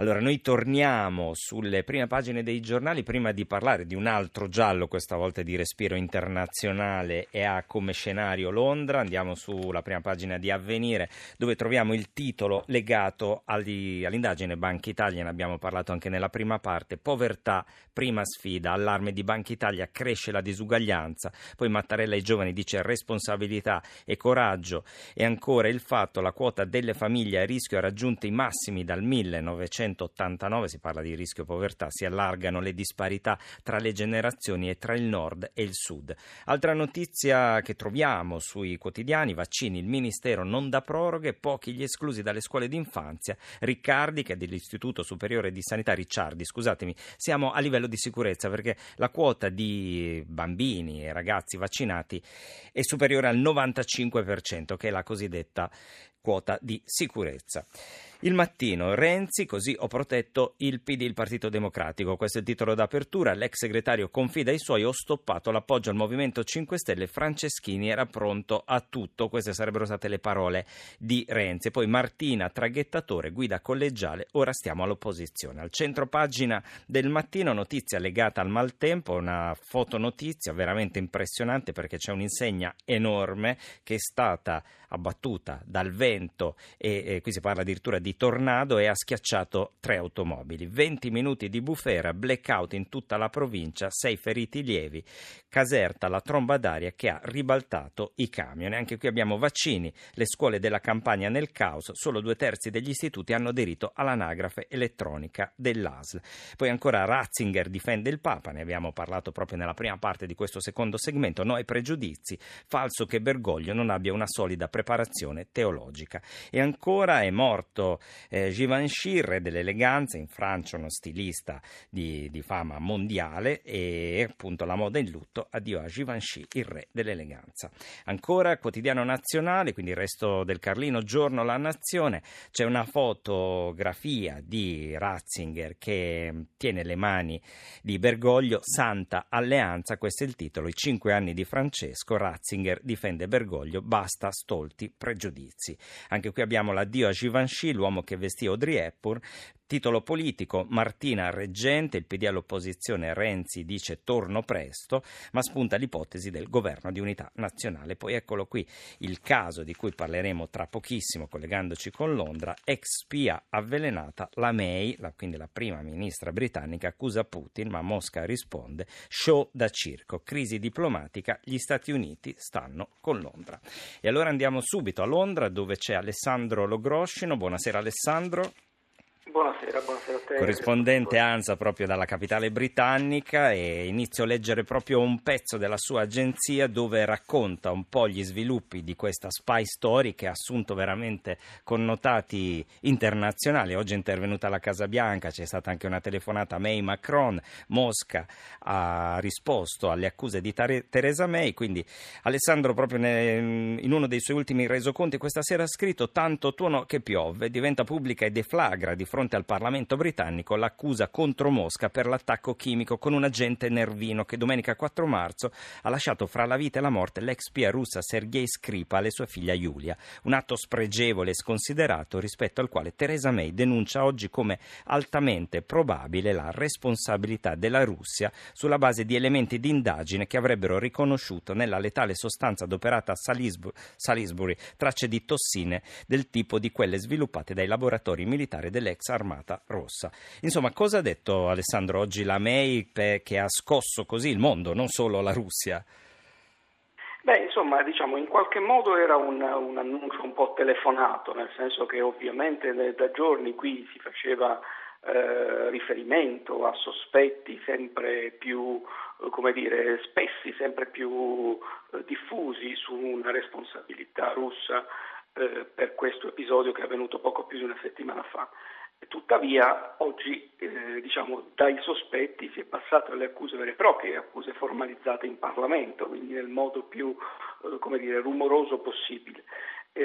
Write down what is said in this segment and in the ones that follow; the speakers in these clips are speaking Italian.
Allora, noi torniamo sulle prime pagine dei giornali prima di parlare di un altro giallo, questa volta di respiro internazionale, e ha come scenario Londra. Andiamo sulla prima pagina di Avvenire, dove troviamo il titolo legato all'indagine Banca Italia, ne abbiamo parlato anche nella prima parte. Povertà, prima sfida, allarme di Banca Italia, cresce la disuguaglianza. Poi Mattarella ai giovani dice responsabilità e coraggio. E ancora il fatto, la quota delle famiglie a rischio ha raggiunto i massimi dal 1900. 89, si parla di rischio povertà, si allargano le disparità tra le generazioni e tra il nord e il sud. Altra notizia che troviamo sui quotidiani, vaccini, il ministero non dà proroghe, pochi gli esclusi dalle scuole d'infanzia. Ricciardi, che è dell'Istituto Superiore di Sanità, siamo a livello di sicurezza perché la quota di bambini e ragazzi vaccinati è superiore al 95%, che è la cosiddetta quota di sicurezza. Il Mattino, Renzi, così ho protetto il PD, il Partito Democratico. Questo è il titolo d'apertura. L'ex segretario confida ai suoi, ho stoppato l'appoggio al Movimento 5 Stelle, Franceschini era pronto a tutto. Queste sarebbero state le parole di Renzi. Poi Martina, traghettatore, guida collegiale, ora stiamo all'opposizione. Al centro pagina del Mattino, notizia legata al maltempo, una fotonotizia veramente impressionante perché c'è un'insegna enorme che è stata abbattuta dal vento e qui si parla addirittura di tornado e ha schiacciato 3 automobili. 20 minuti di bufera, blackout in tutta la provincia, 6 feriti lievi, Caserta la tromba d'aria che ha ribaltato i camion. E anche qui abbiamo vaccini, le scuole della campagna nel caos, solo 2/3 degli istituti hanno aderito all'anagrafe elettronica dell'ASL. Poi ancora Ratzinger difende il Papa, ne abbiamo parlato proprio nella prima parte di questo secondo segmento, no ai pregiudizi, falso che Bergoglio non abbia una solida preparazione teologica. E ancora è morto Givenchy, re dell'eleganza, in Francia uno stilista di fama mondiale, e appunto la moda in lutto, addio a Givenchy, il re dell'eleganza. Ancora quotidiano nazionale, quindi il Resto del Carlino, giorno La Nazione, c'è una fotografia di Ratzinger che tiene le mani di Bergoglio, Santa Alleanza, questo è il titolo, i 5 anni di Francesco, Ratzinger difende Bergoglio, basta stolti pregiudizi. Anche qui abbiamo l'addio a Givenchy, l'uomo che vestì Audrey Hepburn. Titolo politico, Martina reggente, il PD all'opposizione, Renzi dice torno presto, ma spunta l'ipotesi del governo di unità nazionale. Poi eccolo qui il caso di cui parleremo tra pochissimo collegandoci con Londra, ex spia avvelenata, la May, quindi la prima ministra britannica, accusa Putin, ma Mosca risponde show da circo, crisi diplomatica, gli Stati Uniti stanno con Londra. E allora andiamo subito a Londra dove c'è Alessandro Logroscino. Buonasera Alessandro. Buonasera a te. Corrispondente ANSA proprio dalla capitale britannica, e inizio a leggere proprio un pezzo della sua agenzia dove racconta un po' gli sviluppi di questa spy story che ha assunto veramente connotati internazionali. Oggi è intervenuta la Casa Bianca, c'è stata anche una telefonata May-Macron, Mosca ha risposto alle accuse di Theresa May, quindi Alessandro proprio in uno dei suoi ultimi resoconti questa sera ha scritto tanto tuono che piove, diventa pubblica e deflagra di fronte al Parlamento britannico l'accusa contro Mosca per l'attacco chimico con un agente nervino che domenica 4 marzo ha lasciato fra la vita e la morte l'ex spia russa Sergei Skripal e sua figlia Julia, un atto spregevole e sconsiderato rispetto al quale Theresa May denuncia oggi come altamente probabile la responsabilità della Russia sulla base di elementi di indagine che avrebbero riconosciuto nella letale sostanza adoperata a Salisbury tracce di tossine del tipo di quelle sviluppate dai laboratori militari dell'ex Armata Rossa. Insomma, cosa ha detto Alessandro oggi la May che ha scosso così il mondo, non solo la Russia? Beh, insomma, diciamo in qualche modo era un annuncio un po' telefonato, nel senso che ovviamente da giorni qui si faceva riferimento a sospetti sempre più, come dire, spessi, sempre più diffusi su una responsabilità russa per questo episodio che è avvenuto poco più di una settimana fa. Tuttavia oggi dai sospetti si è passato alle accuse vere e proprie, accuse formalizzate in Parlamento, quindi nel modo più rumoroso possibile.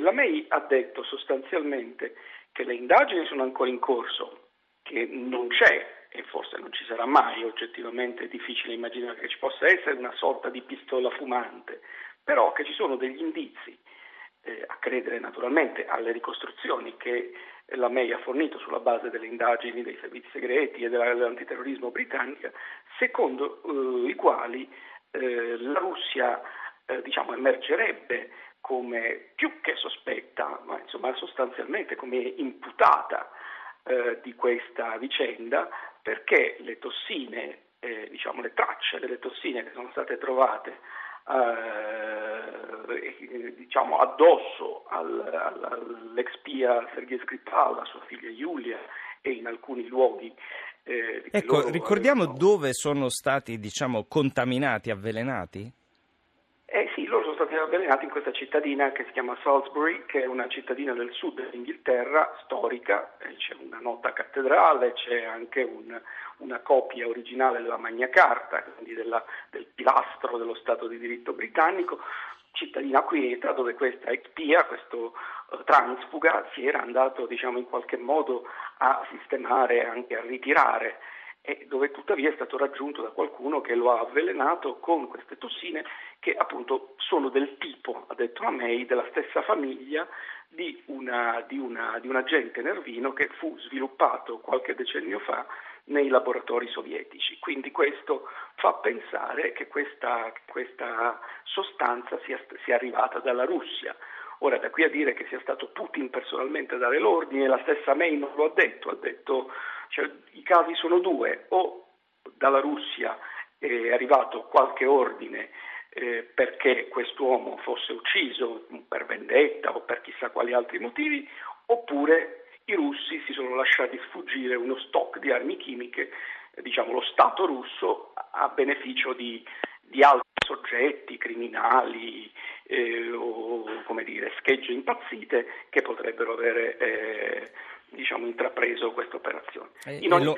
La May ha detto sostanzialmente che le indagini sono ancora in corso, che non c'è e forse non ci sarà mai, oggettivamente è difficile immaginare che ci possa essere una sorta di pistola fumante, però che ci sono degli indizi a credere naturalmente alle ricostruzioni che la May ha fornito sulla base delle indagini dei servizi segreti e dell'antiterrorismo britannica, secondo i quali la Russia emergerebbe come più che sospetta, ma insomma sostanzialmente come imputata di questa vicenda, perché le tossine, le tracce delle tossine che sono state trovate addosso all'ex-spia Sergei Skripal, a sua figlia Julia e in alcuni luoghi. Ricordiamo dove sono stati contaminati, avvelenati? Sì, loro sono stati avvelenati in questa cittadina che si chiama Salisbury, che è una cittadina del sud dell'Inghilterra, storica, c'è una nota cattedrale, c'è anche una copia originale della Magna Carta, quindi del pilastro dello Stato di diritto britannico, cittadina quieta dove questa spia, questo transfuga, si era andato in qualche modo a sistemare, anche a ritirare, e dove tuttavia è stato raggiunto da qualcuno che lo ha avvelenato con queste tossine che appunto sono del tipo, ha detto a May, della stessa famiglia di un agente nervino che fu sviluppato qualche decennio fa nei laboratori sovietici. Quindi questo fa pensare che questa sostanza sia arrivata dalla Russia. Ora, da qui a dire che sia stato Putin personalmente a dare l'ordine, la stessa May non lo ha detto i casi sono due, o dalla Russia è arrivato qualche ordine perché quest'uomo fosse ucciso per vendetta o per chissà quali altri motivi, oppure i russi si sono lasciati sfuggire uno stock di armi chimiche, lo Stato russo, a beneficio di altri soggetti, criminali o schegge impazzite che potrebbero avere intrapreso questa operazione.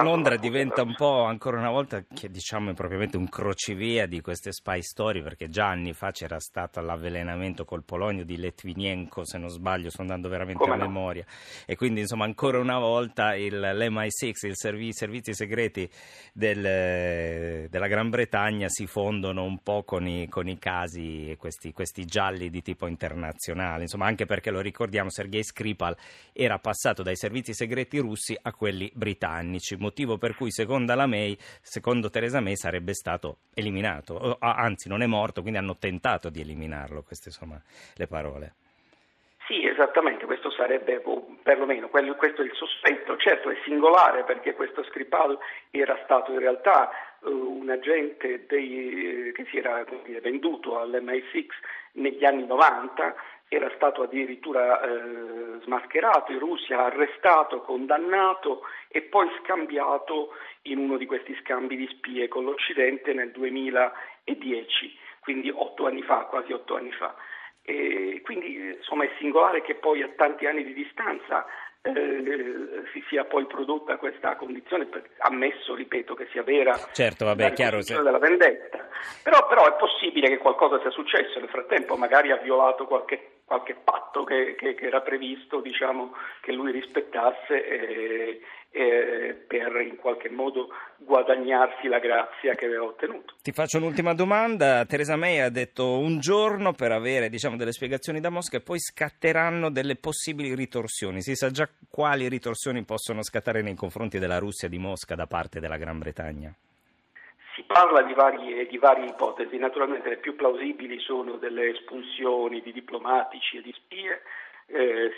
Londra diventa un po' ancora una volta che è propriamente un crocevia di queste spy story, perché già anni fa c'era stato l'avvelenamento col polonio di Letwinienko, se non sbaglio, sto andando veramente memoria, e quindi ancora una volta l'MI6, i servizi segreti della Gran Bretagna si fondono un po' con i casi, questi gialli di tipo internazionale, anche perché lo ricordiamo, Sergei Skripal era passato dai servizi segreti russi a quelli britannici, motivo per cui secondo Theresa May sarebbe stato eliminato, anzi non è morto, quindi hanno tentato di eliminarlo, queste sono le parole. Sì, esattamente, questo sarebbe perlomeno questo è il sospetto. Certo è singolare perché questo Skripal era stato in realtà un agente che si era venduto all'MI6 negli anni 90, era stato addirittura smascherato in Russia, arrestato, condannato e poi scambiato in uno di questi scambi di spie con l'Occidente nel 2010, quindi 8 anni fa, quasi 8 anni fa. E quindi è singolare che poi a tanti anni di distanza si sia poi prodotta questa condizione, ammesso, ripeto, che sia vera, certo, vabbè, chiaro, della vendetta, però è possibile che qualcosa sia successo nel frattempo, magari ha violato qualche patto che era previsto che lui rispettasse per in qualche modo guadagnarsi la grazia che aveva ottenuto. Ti faccio un'ultima domanda. Theresa May ha detto un giorno per avere delle spiegazioni da Mosca e poi scatteranno delle possibili ritorsioni. Si sa già quali ritorsioni possono scattare nei confronti della Russia di Mosca da parte della Gran Bretagna? Si parla di varie ipotesi, naturalmente le più plausibili sono delle espulsioni di diplomatici e di spie,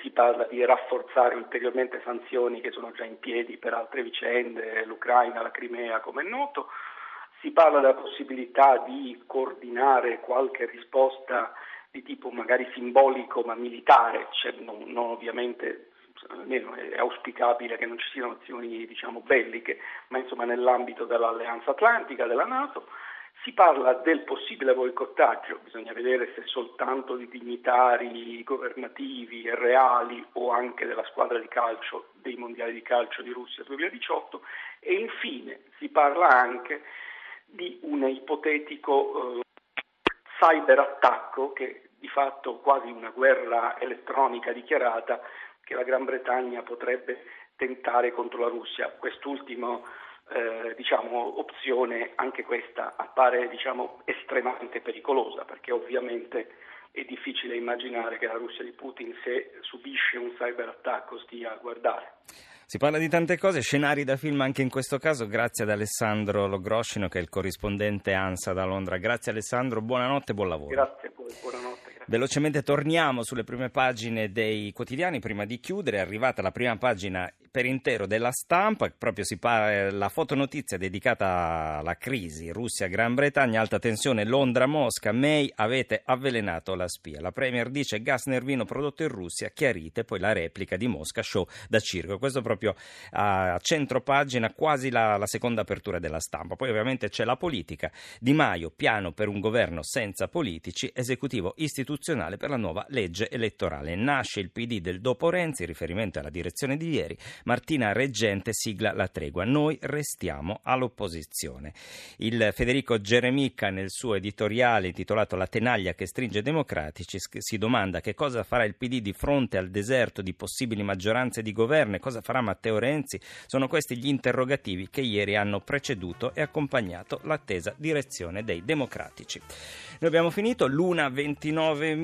si parla di rafforzare ulteriormente sanzioni che sono già in piedi per altre vicende, l'Ucraina, la Crimea come è noto, si parla della possibilità di coordinare qualche risposta di tipo magari simbolico ma militare, non ovviamente almeno è auspicabile che non ci siano azioni belliche, ma nell'ambito dell'Alleanza Atlantica, della NATO. Si parla del possibile boicottaggio, bisogna vedere se soltanto di dignitari governativi e reali o anche della squadra di calcio dei mondiali di calcio di Russia 2018, e infine si parla anche di un ipotetico cyberattacco, che di fatto quasi una guerra elettronica dichiarata che la Gran Bretagna potrebbe tentare contro la Russia. Quest'ultima opzione, anche questa, appare estremamente pericolosa, perché ovviamente è difficile immaginare che la Russia di Putin, se subisce un cyberattacco, stia a guardare. Si parla di tante cose, scenari da film anche in questo caso, grazie ad Alessandro Logroscino che è il corrispondente ANSA da Londra. Grazie Alessandro, buonanotte e buon lavoro. Grazie a voi, buonanotte. Grazie. Velocemente torniamo sulle prime pagine dei quotidiani, prima di chiudere è arrivata la prima pagina per intero della Stampa, proprio si parla la fotonotizia dedicata alla crisi Russia-Gran Bretagna, alta tensione Londra-Mosca, May avete avvelenato la spia, la Premier dice gas nervino prodotto in Russia, chiarite, poi la replica di Mosca, show da circo. Questo proprio a centro pagina, quasi la seconda apertura della Stampa. Poi ovviamente c'è la politica, Di Maio piano per un governo senza politici, esecutivo istituzionale per la nuova legge elettorale, nasce il PD del dopo Renzi, riferimento alla direzione di ieri, Martina Reggente sigla la tregua, noi restiamo all'opposizione. Il Federico Geremicca nel suo editoriale intitolato La tenaglia che stringe democratici si domanda che cosa farà il PD di fronte al deserto di possibili maggioranze di governo e cosa farà Matteo Renzi, sono questi gli interrogativi che ieri hanno preceduto e accompagnato l'attesa direzione dei democratici. Noi abbiamo finito, l'1:29,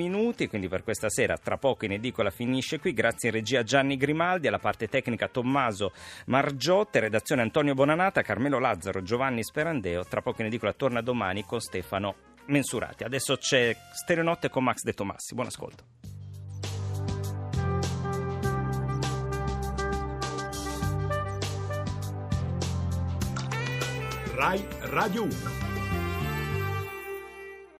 quindi per questa sera tra poco in edicola finisce qui, grazie in regia Gianni Grimaldi, alla parte tecnica Tommaso Margiotte, redazione Antonio Bonanata, Carmelo Lazzaro, Giovanni Sperandeo, tra poco in edicola torna domani con Stefano Mensurati. Adesso c'è Stereonotte con Max De Tomassi, buon ascolto. Rai Radio 1.